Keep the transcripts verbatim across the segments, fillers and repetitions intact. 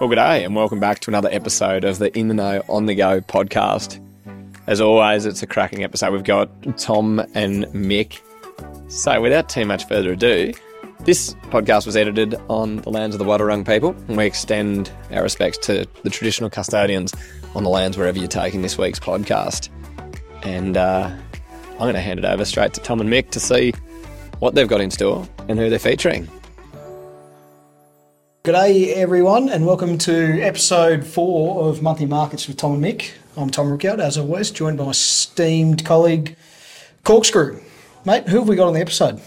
Well, good day, and welcome back to another episode of the In The Know On The Go podcast. As always, it's a cracking episode. We've got Tom and Mick. So without too much further ado, this podcast was edited on the lands of the Wadawurrung people, and we extend our respects to the traditional custodians on the lands wherever you're taking this week's podcast. And uh, I'm going to hand it over straight to Tom and Mick to see what they've got in store and who they're featuring. G'day everyone, and welcome to episode four of Monthly Markets with Tom and Mick. I'm Tom Rookout, as always, joined by my esteemed colleague, Corkscrew. Mate, who have we got on the episode?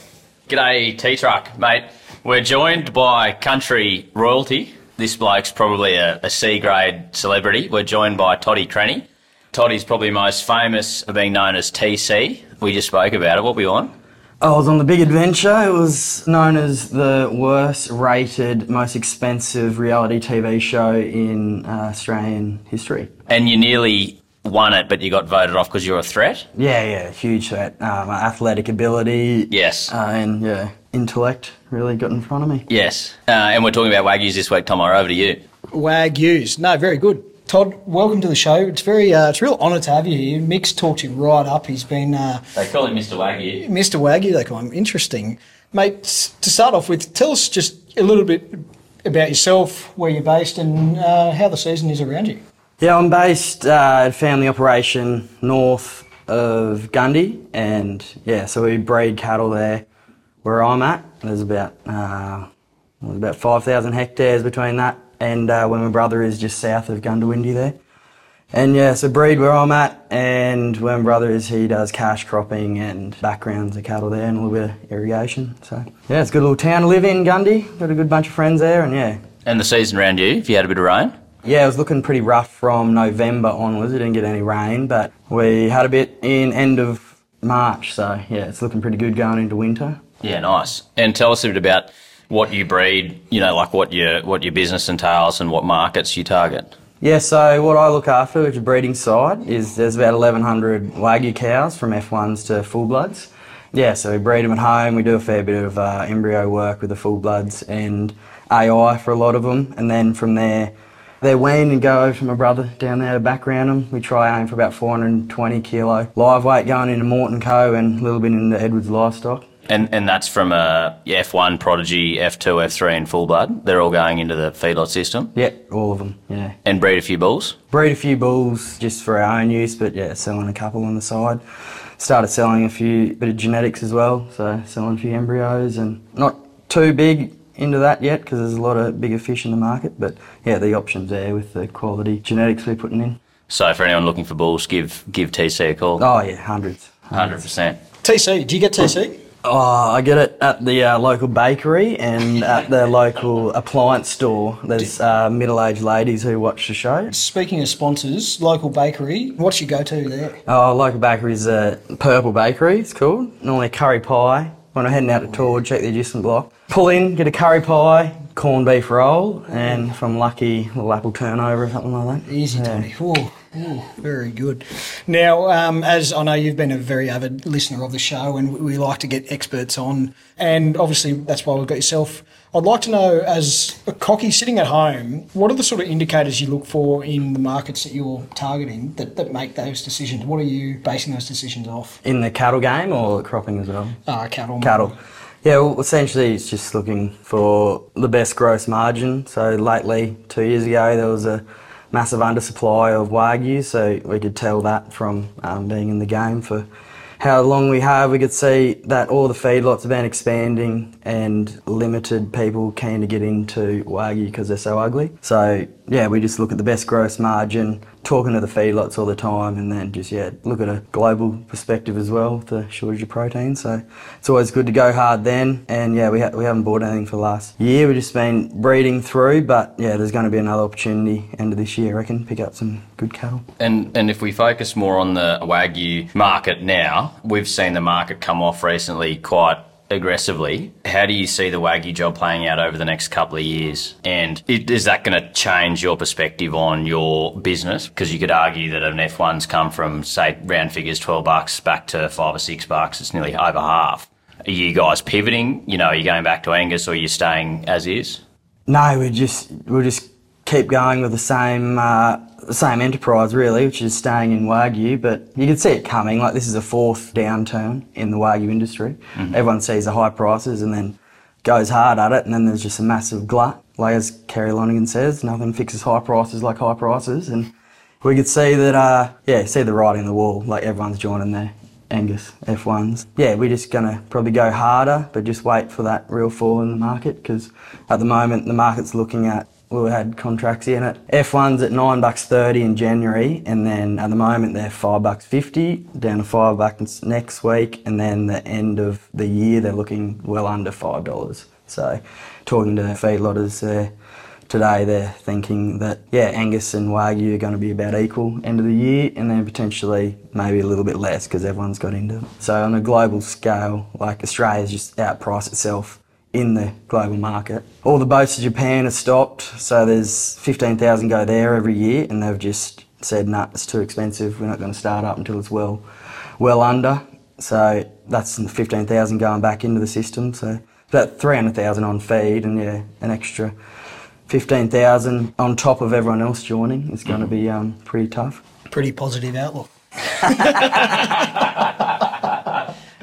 G'day T-Truck, mate. We're joined by country royalty. This bloke's probably a, a C-grade celebrity. We're joined by Toddy Cranny. Toddy's probably most famous for being known as T C. We just spoke about it. What were you on? I was on The Big Adventure. It was known as the worst rated, most expensive reality T V show in uh, Australian history. And you nearly won it, but you got voted off because you were a threat? Yeah, yeah, huge threat. Uh, my athletic ability. Yes. Uh, and, yeah, intellect really got in front of me. Yes. Uh, and we're talking about Wagyus this week, Tom. Over to you. Wagyus. No, very good. Todd, welcome to the show. It's very, uh, it's a real honour to have you here. Mick's talked you right up. He's been... Uh, they call him Mr Wagyu. Mr Wagyu, they call him. Interesting. Mate, to start off with, tell us just a little bit about yourself, where you're based, and uh, how the season is around you. Yeah, I'm based uh, at Family Operation north of Gundy, and, yeah, so we breed cattle there where I'm at. There's about, uh, there's about five thousand hectares between that and uh, where my brother is just south of Goondiwindi there. And yeah, so breed where I'm at, and where my brother is, he does cash cropping and backgrounds of cattle there and a little bit of irrigation. So yeah, it's a good little town to live in, Gundy. Got a good bunch of friends there, and yeah. And the season around you, if you had a bit of rain? Yeah, it was looking pretty rough from November onwards. We didn't get any rain, but we had a bit in end of March. So yeah, it's looking pretty good going into winter. Yeah, nice. And tell us a bit about what you breed, you know, like what your what your business entails and what markets you target. Yeah, so what I look after, which is breeding side, is there's about eleven hundred Wagyu cows from F ones to full-bloods. Yeah, so we breed them at home. We do a fair bit of uh, embryo work with the full-bloods and A I for a lot of them. And then from there, they're weaned and go over to my brother down there to background them. We try aim for about four hundred twenty kilo live weight going into Morton Co and a little bit into Edwards livestock. And and that's from a F one, Prodigy, F two, F three and full blood. They're all going into the feedlot system? Yeah, all of them, yeah. And breed a few bulls? Breed a few bulls just for our own use, but yeah, selling a couple on the side. Started selling a few bit of genetics as well, so selling a few embryos, and not too big into that yet because there's a lot of bigger fish in the market, but yeah, the options there with the quality genetics we're putting in. So for anyone looking for bulls, give give T C a call? Oh yeah, hundreds. Hundred percent. T C, do you get T C? Oh, I get it at the uh, local bakery and at the local appliance store. There's uh, middle-aged ladies who watch the show. Speaking of sponsors, local bakery, what's your go-to there? Oh, local bakery is a Purple Bakery, it's called. Normally a curry pie. When I'm heading out to Torwood, check the adjacent block. Pull in, get a curry pie, corned beef roll, and if I'm lucky, a little apple turnover or something like that. Easy, Tony. Yeah. Ooh, very good. Now, um, as I know you've been a very avid listener of the show, and we like to get experts on, and obviously that's why we've got yourself. I'd like to know, as a cocky sitting at home, what are the sort of indicators you look for in the markets that you're targeting that, that make those decisions? What are you basing those decisions off? In the cattle game or cropping as well? Uh, cattle. Cattle. Yeah, well, essentially it's just looking for the best gross margin. So lately, two years ago, there was a massive undersupply of Wagyu, so we could tell that from um, being in the game for how long we have. We could see that all the feedlots have been expanding and limited people keen to get into Wagyu because they're so ugly. So yeah, we just look at the best gross margin, talking to the feedlots all the time, and then just yeah, look at a global perspective as well with the shortage of protein. So it's always good to go hard then. And yeah, we ha- we haven't bought anything for the last year. We've just been breeding through, but yeah, there's going to be another opportunity end of this year, I reckon, pick up some good cattle. And and if we focus more on the Wagyu market now, we've seen the market come off recently quite aggressively. How do you see the Wagyu job playing out over the next couple of years? And is that going to change your perspective on your business? Because you could argue that an F one's come from, say, round figures, twelve bucks back to five or six bucks. It's nearly over half. Are you guys pivoting? You know, are you going back to Angus or are you staying as is? No, we're just, we're just keep going with the same uh, the same enterprise really, which is staying in Wagyu, but you can see it coming. Like, this is a fourth downturn in the Wagyu industry. Mm-hmm. Everyone sees the high prices and then goes hard at it, and then there's just a massive glut. Like, as Kerry Lonigan says, nothing fixes high prices like high prices, and we could see that, uh, yeah, see the writing on the wall, like everyone's joining their Angus F ones. Yeah, we're just going to probably go harder, but just wait for that real fall in the market, because at the moment the market's looking at, well, we had contracts in it. F ones at nine bucks thirty in January, and then at the moment they're five bucks fifty, down to five bucks next week, and then the end of the year they're looking well under five dollars. So talking to feedlotters there today, they're thinking that, yeah, Angus and Wagyu are going to be about equal end of the year, and then potentially maybe a little bit less because everyone's got into it. So on a global scale, like, Australia's just outpriced itself in the global market. All the boats to Japan are stopped, so there's fifteen thousand go there every year, and they've just said, nah, it's too expensive, we're not going to start up until it's well, well under. So that's fifteen thousand going back into the system, so about three hundred thousand on feed, and yeah, an extra fifteen thousand on top of everyone else joining is going to be um, pretty tough. Pretty positive outlook.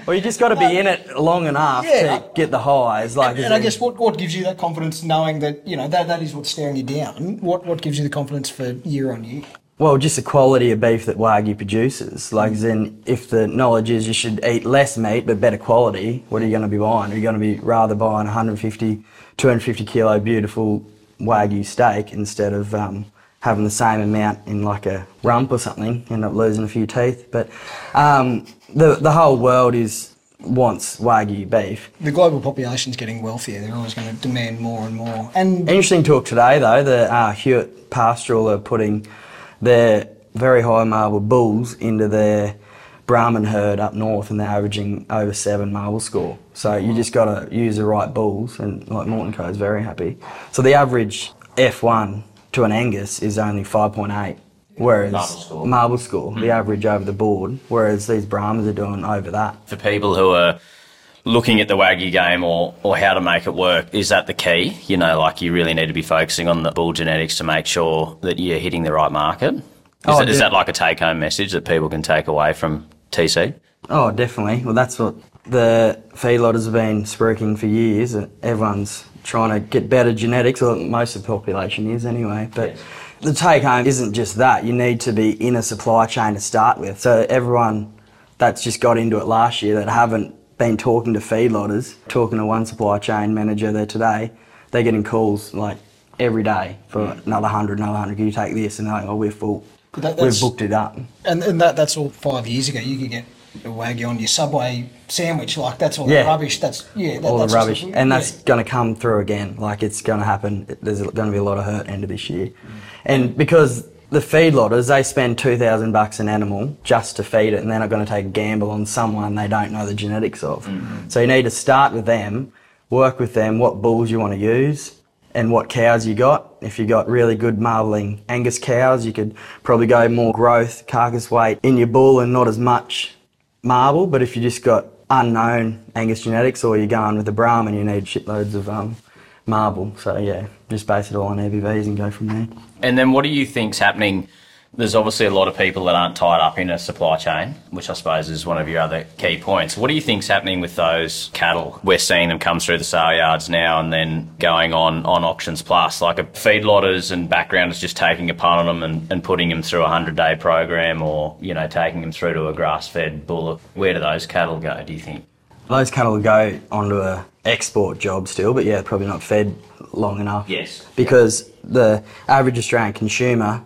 Well, you just got to be in it long enough yeah. to get the highs. Like, and, and I guess what, what gives you that confidence, knowing that, you know, that that is what's staring you down? What what gives you the confidence for year on year? Well, just the quality of beef that Wagyu produces. Like, as in, if the knowledge is you should eat less meat but better quality, what are you going to be buying? Are you going to be rather buying one hundred fifty, two hundred fifty kilo beautiful Wagyu steak instead of um, having the same amount in like a rump or something, end up losing a few teeth? But um, the the whole world is wants Wagyu beef. The global population's getting wealthier. They're always going to demand more and more. And interesting talk today though, the uh, Hewitt Pastoral are putting their very high marble bulls into their Brahman herd up north, and they're averaging over seven marble score. So you just got to use the right bulls, and like Morton Co is very happy. So the average F one to an Angus is only five point eight, whereas marble score, marble score mm. the average over the board, whereas these Brahmans are doing over that. For people who are looking at the Wagyu game or, or how to make it work, is that the key? You know, like, you really need to be focusing on the bull genetics to make sure that you're hitting the right market? Is, oh, that, is that like a take-home message that people can take away from T C? Oh, definitely. Well, that's what the feedlotters have been spruiking for years. Everyone's trying to get better genetics, or most of the population is anyway. But yes, the take-home isn't just that. You need to be in a supply chain to start with. So everyone that's just got into it last year that haven't been talking to feedlotters, talking to one supply chain manager there today, they're getting calls like every day for mm. another hundred, another hundred, can you take this? And they're like, oh, we're full. That, We've booked it up. And, and that that's all five years ago. You could get a Wagyu on your Subway sandwich. Like, that's all yeah. the rubbish. That's, yeah. That, all that's the rubbish. Just, and that's yeah. going to come through again. Like, it's going to happen. There's going to be a lot of hurt end of this year. Mm. And because the feedlotters, they spend two thousand bucks an animal just to feed it, and they're not going to take a gamble on someone they don't know the genetics of. Mm. So you need to start with them, work with them, what bulls you want to use, and what cows you got. If you got really good marbling Angus cows, you could probably go more growth, carcass weight in your bull and not as much marble. But if you just got unknown Angus genetics, or you're going with the Brahman, you need shitloads of um, marble. So yeah, just base it all on A B Vs and go from there. And then what do you think's happening? There's obviously a lot of people that aren't tied up in a supply chain, which I suppose is one of your other key points. What do you think's happening with those cattle? We're seeing them come through the sale yards now and then going on on Auctions Plus. Like, a feedlotters and background is just taking a punt on them and, and putting them through a hundred-day program, or, you know, taking them through to a grass-fed bullock. Where do those cattle go, do you think? Those cattle go onto a export job still, but yeah, probably not fed long enough. Yes. Because the average Australian consumer,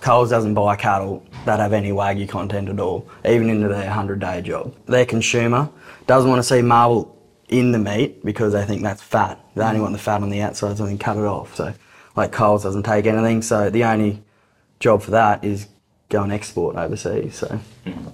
Coles doesn't buy cattle that have any Wagyu content at all, even into their hundred-day job. Their consumer doesn't want to see marble in the meat because they think that's fat. They only want the fat on the outside, so they can cut it off. So, like, Coles doesn't take anything, so the only job for that is go and export overseas. So,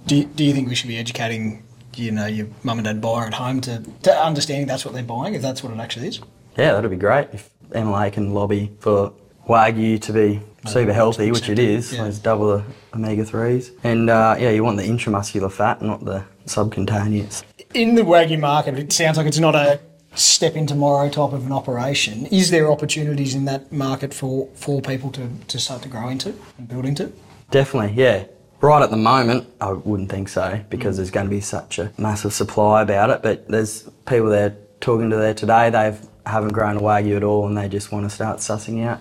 do you, do you think we should be educating, you know, your mum and dad buyer at home to, to understanding that's what they're buying, if that's what it actually is? Yeah, that'd be great if M L A can lobby for Wagyu to be super healthy, which it is. Yeah. Those double the omega threes. And, uh, yeah, you want the intramuscular fat, not the subcutaneous. In the Wagyu market, it sounds like it's not a step in tomorrow type of an operation, is there opportunities in that market for, for people to, to start to grow into and build into? Definitely, yeah. Right at the moment, I wouldn't think so, because mm. there's going to be such a massive supply about it, but there's people there talking to there today, they haven't grown a Wagyu at all and they just want to start sussing out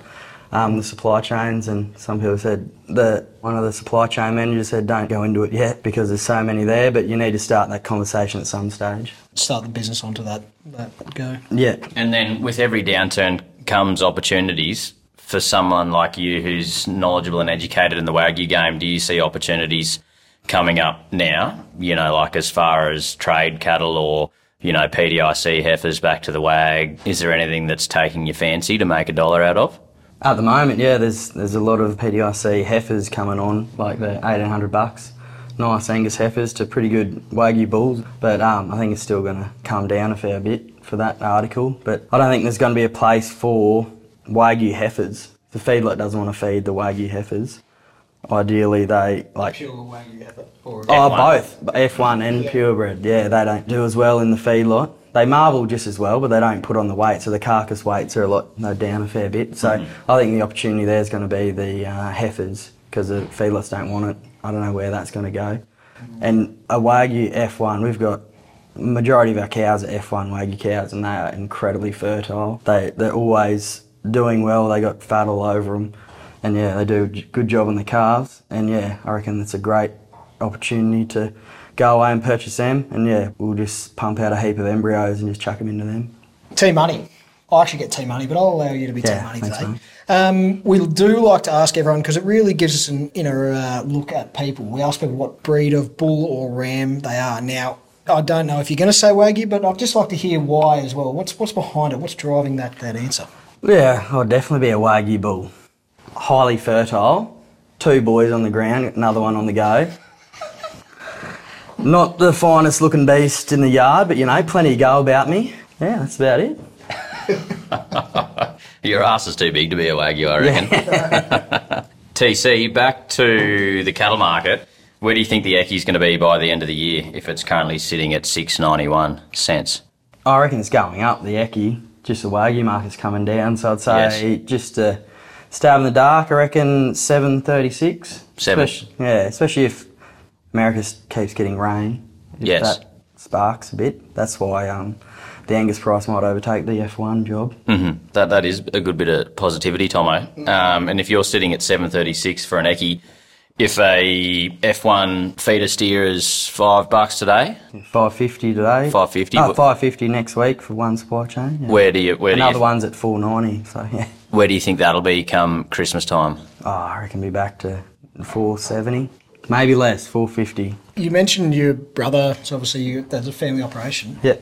um, the supply chains, and some people said, the one of the supply chain managers said, don't go into it yet because there's so many there, but you need to start that conversation at some stage. Start the business onto that, that go. Yeah. And then with every downturn comes opportunities. For someone like you who's knowledgeable and educated in the Wagyu game, do you see opportunities coming up now, you know, like as far as trade cattle or, you know, P D I C heifers back to the wag? Is there anything that's taking your fancy to make a dollar out of? At the moment, yeah, there's there's a lot of P D I C heifers coming on, like the eighteen hundred bucks. Nice Angus heifers to pretty good Wagyu bulls, but um, I think it's still going to come down a fair bit for that article. But I don't think there's going to be a place for Wagyu heifers. The feedlot doesn't want to feed the Wagyu heifers. Ideally, they like pure Wagyu heifer or oh F one. Both F one and yeah. purebred. Yeah, they don't do as well in the feedlot. They marvel just as well, but they don't put on the weight. So the carcass weights are a lot they're down a fair bit. So mm-hmm. I think the opportunity there is going to be the uh, heifers, because the feedlots don't want it. I don't know where that's going to go. Mm-hmm. And a Wagyu F one, we've got. Majority of our cows are F one Wagyu cows, and they are incredibly fertile. They they're always doing well, they got fat all over them, and yeah, they do a good job on the calves, and yeah, I reckon that's a great opportunity to go away and purchase them, and yeah, we'll just pump out a heap of embryos and just chuck them into them. Tea money. I should get tea money, but I'll allow you to be yeah, tea money today. Um, we do like to ask everyone, because it really gives us an inner uh, look at people. We ask people what breed of bull or ram they are. Now, I don't know if you're going to say Wagyu, but I'd just like to hear why as well. What's what's behind it? What's driving that, that answer? Yeah, I'll definitely be a Wagyu bull. Highly fertile, two boys on the ground, another one on the go. Not the finest looking beast in the yard, but you know, plenty of go about me. Yeah, that's about it. Your ass is too big to be a Wagyu, I reckon. Yeah. T C, back to the cattle market. Where do you think the Eki's going to be by the end of the year if it's currently sitting at six ninety-one cents? I reckon it's going up, the Eki. Just the Wagyu market's coming down, so I'd say yes. just a uh, stab in the dark, I reckon seven thirty-six. Seven. Especially, yeah, especially if America keeps getting rain. If yes. that sparks a bit. That's why um, the Angus price might overtake the F one job. Mm-hmm. That That is a good bit of positivity, Tomo. Um, and if you're sitting at seven thirty-six for an Eki, if a F one feeder steer is five bucks today, five fifty today, five fifty, oh, five fifty next week for one supply chain. Yeah. Where do you? Where Another do you, one's at four ninety. So yeah. Where do you think that'll be come Christmas time? Oh, I reckon be back to four seventy, maybe less, four fifty. You mentioned your brother. So obviously, you, that's a family operation. Yeah.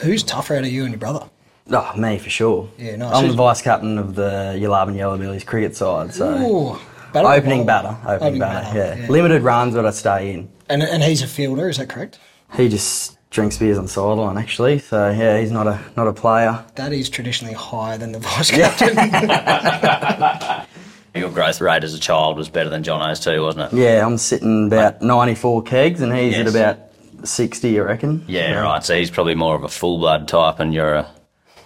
Who's tougher out of you and your brother? Oh, me for sure. Yeah, nice. I'm the vice captain of the Yulab and Yellow Millies cricket side. So. Ooh. Batter opening batter, opening, opening batter, batter yeah. yeah. Limited runs, but I stay in. And and he's a fielder, is that correct? He just drinks beers on the sideline, actually. So yeah, he's not a not a player. That is traditionally higher than the vice captain. Yeah. Your growth rate as a child was better than Jono's too, wasn't it? Yeah, I'm sitting about ninety-four kegs, and he's yes. at about sixty, you reckon? Yeah, yeah, right. So he's probably more of a full blood type, and you're a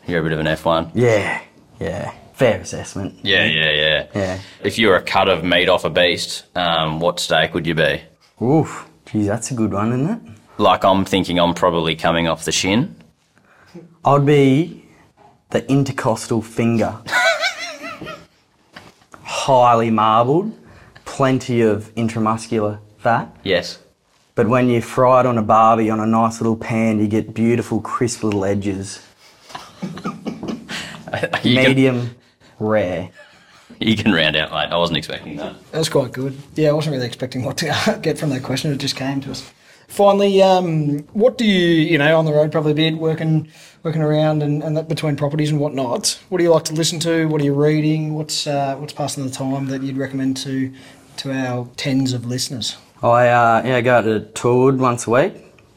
you're a bit of an F one. Yeah, yeah. Fair assessment. Yeah, yeah, yeah. Yeah. If you were a cut of meat off a beast, um, what steak would you be? Oof. Geez, that's a good one, isn't it? Like I'm thinking I'm probably coming off the shin. I'd be the intercostal finger. Highly marbled, plenty of intramuscular fat. Yes. But when you fry it on a barbie on a nice little pan, you get beautiful crisp little edges. Medium. Gonna... Rare. You can round out, mate. I wasn't expecting that. That was quite good. Yeah, I wasn't really expecting what to get from that question. It just came to us. Finally, um, what do you, you know, on the road probably a bit, working working around and, and that between properties and whatnot, what do you like to listen to? What are you reading? What's uh, what's passing the time that you'd recommend to to our tens of listeners? I uh, yeah, go to Tourwood once a week,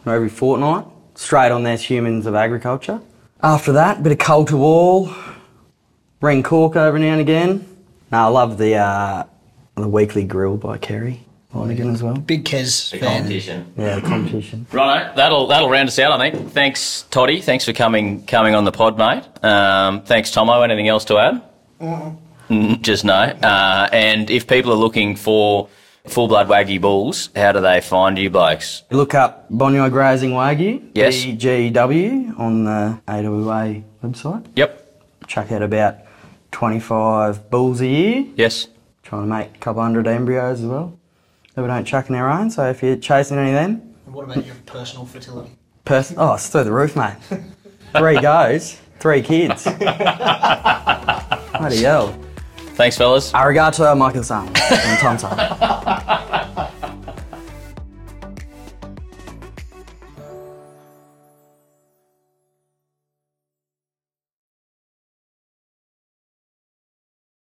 or every fortnight. Straight on there's Humans of Agriculture. After that, bit of Cult of All. Ring Cork every now and again. No, I love the uh, the Weekly Grill by Kerry Oregon as well. Big Kez fan. Competition. Yeah, competition. Righto, that'll that'll round us out, I think. Thanks, Toddy. Thanks for coming coming on the pod, mate. Um, thanks, Tomo. Anything else to add? Mm. Mm, just no. Uh, and if people are looking for full-blood Wagyu bulls, how do they find you blokes? Look up Bonyo Grazing Wagyu, yes. B G W, on the A W A website. Yep. Chuck out about twenty-five bulls a year. Yes. Trying to make a couple hundred embryos as well that we don't chuck in our own, so if you're chasing any of them... And what about your personal fertility? Pers- oh, it's through the roof, mate. Three goes, three kids. Bloody hell. Thanks, fellas. Arigato, Michael Sam, and Tom Sam.